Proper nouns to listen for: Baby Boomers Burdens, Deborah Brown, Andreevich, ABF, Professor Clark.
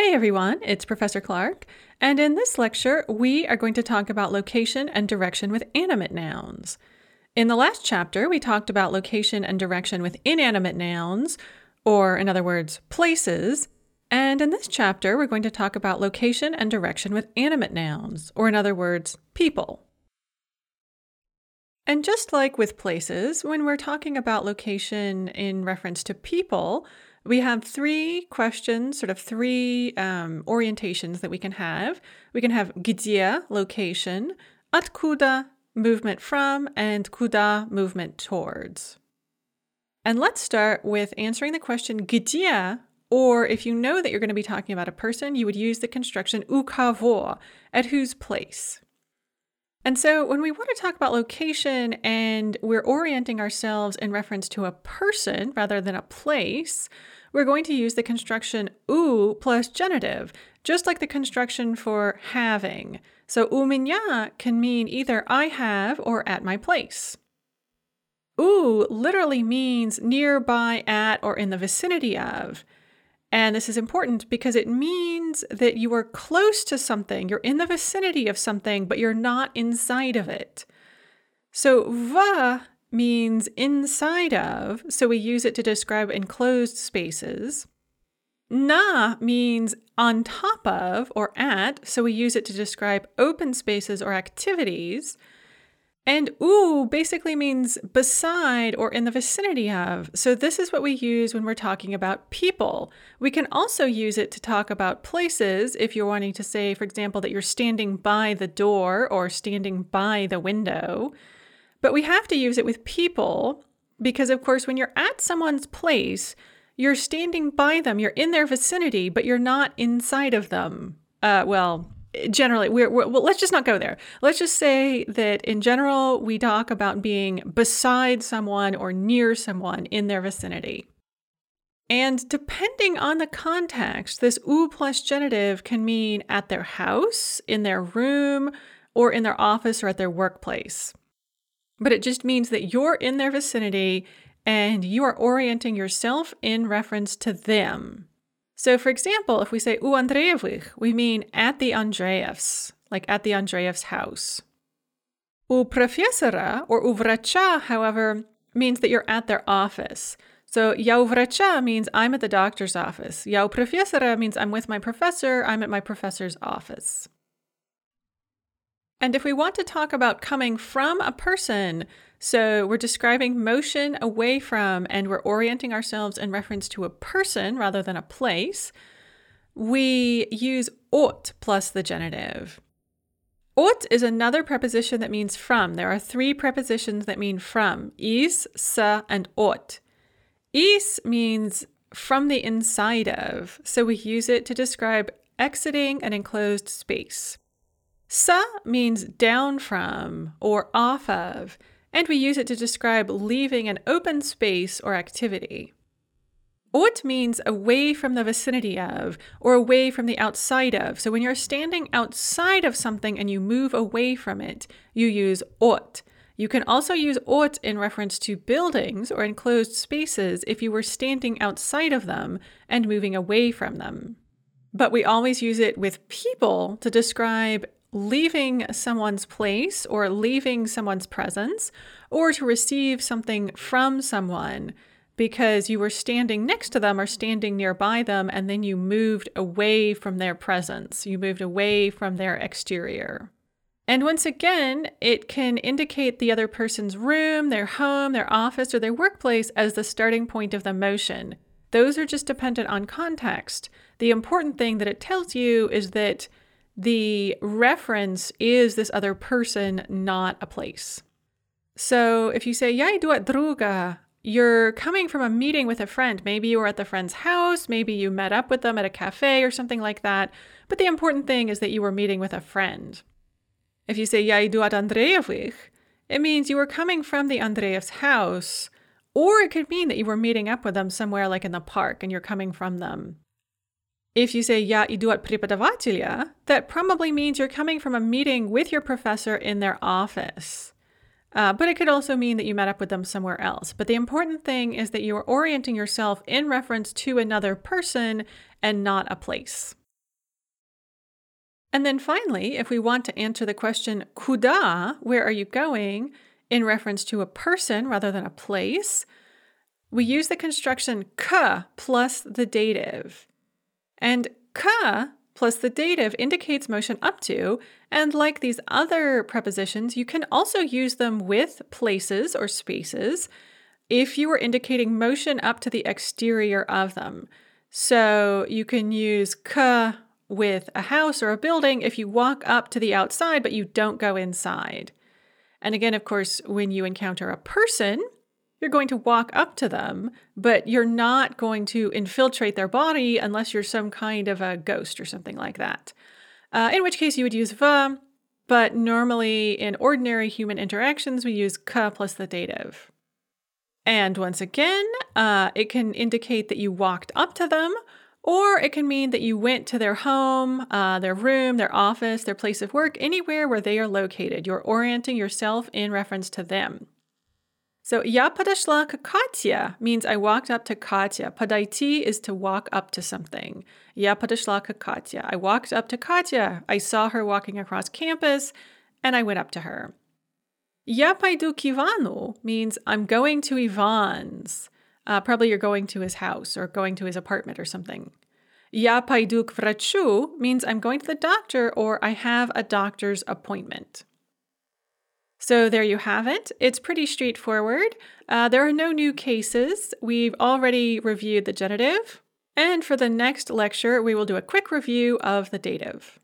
Hey everyone, it's Professor Clark, and in this lecture we are going to talk about location and direction with animate nouns. In the last chapter we talked about location and direction with inanimate nouns, or in other words, places, and in this chapter we're going to talk about location and direction with animate nouns, or in other words, people. And just like with places, when we're talking about location in reference to people, we have three questions, sort of three orientations that we can have. We can have gdzie, location, откуда, movement from, and куда, movement towards. And let's start with answering the question gdzie, or if you know that you're going to be talking about a person, you would use the construction u кого, at whose place. And so when we want to talk about location and we're orienting ourselves in reference to a person rather than a place, we're going to use the construction u plus genitive, just like the construction for having. So u меня can mean either I have or at my place. U literally means nearby, at, or in the vicinity of. And this is important because it means that you are close to something, you're in the vicinity of something, but you're not inside of it. So v means inside of, so we use it to describe enclosed spaces. Na means on top of or at, so we use it to describe open spaces or activities. And u basically means beside or in the vicinity of. So this is what we use when we're talking about people. We can also use it to talk about places if you're wanting to say, for example, that you're standing by the door or standing by the window. But we have to use it with people because, of course, when you're at someone's place, you're standing by them, you're in their vicinity, but you're not inside of them. Generally, let's just not go there. Let's just say that in general, we talk about being beside someone or near someone in their vicinity. And depending on the context, this u plus genitive can mean at their house, in their room, or in their office or at their workplace. But it just means that you're in their vicinity and you are orienting yourself in reference to them. So, for example, if we say u Andreevich, we mean at the Andreevs, like at the Andreevs' house. U professora or u vracha, however, means that you're at their office. So, я у врача means I'm at the doctor's office. Я у профессора means I'm with my professor, I'm at my professor's office. And if we want to talk about coming from a person, so we're describing motion away from and we're orienting ourselves in reference to a person rather than a place, we use от plus the genitive. От is another preposition that means from. There are three prepositions that mean from, из, с, and от. Из means from the inside of, so we use it to describe exiting an enclosed space. Sa means down from or off of, and we use it to describe leaving an open space or activity. От means away from the vicinity of or away from the outside of. So when you're standing outside of something and you move away from it, you use от. You can also use от in reference to buildings or enclosed spaces if you were standing outside of them and moving away from them. But we always use it with people to describe leaving someone's place or leaving someone's presence, or to receive something from someone because you were standing next to them or standing nearby them and then you moved away from their presence. You moved away from their exterior. And once again, it can indicate the other person's room, their home, their office, or their workplace as the starting point of the motion. Those are just dependent on context. The important thing that it tells you is that the reference is this other person, not a place. So if you say, я иду от друга, you're coming from a meeting with a friend. Maybe you were at the friend's house, maybe you met up with them at a cafe or something like that. But the important thing is that you were meeting with a friend. If you say, я иду от Андреевых, it means you were coming from the Andreev's house, or it could mean that you were meeting up with them somewhere like in the park and you're coming from them. If you say, я иду от преподавателя, that probably means you're coming from a meeting with your professor in their office. But it could also mean that you met up with them somewhere else. But the important thing is that you are orienting yourself in reference to another person and not a place. And then finally, if we want to answer the question, kuda, where are you going, in reference to a person rather than a place, we use the construction k plus the dative. And k plus the dative indicates motion up to, and like these other prepositions, you can also use them with places or spaces if you are indicating motion up to the exterior of them. So you can use k with a house or a building if you walk up to the outside, but you don't go inside. And again, of course, when you encounter a person, you're going to walk up to them, but you're not going to infiltrate their body unless you're some kind of a ghost or something like that. In which case you would use va, but normally in ordinary human interactions, we use ka plus the dative. And once again, it can indicate that you walked up to them, or it can mean that you went to their home, their room, their office, their place of work, anywhere where they are located. You're orienting yourself in reference to them. So, я подошла к Кате means I walked up to Katya. Подойти is to walk up to something. Я подошла к Кате. I walked up to Katya. I saw her walking across campus, and I went up to her. Я пойду к Ивану means I'm going to Ivan's. Probably you're going to his house or going to his apartment or something. Я пойду к врачу means I'm going to the doctor or I have a doctor's appointment. So there you have it. It's pretty straightforward. There are no new cases. We've already reviewed the genitive. And for the next lecture, we will do a quick review of the dative.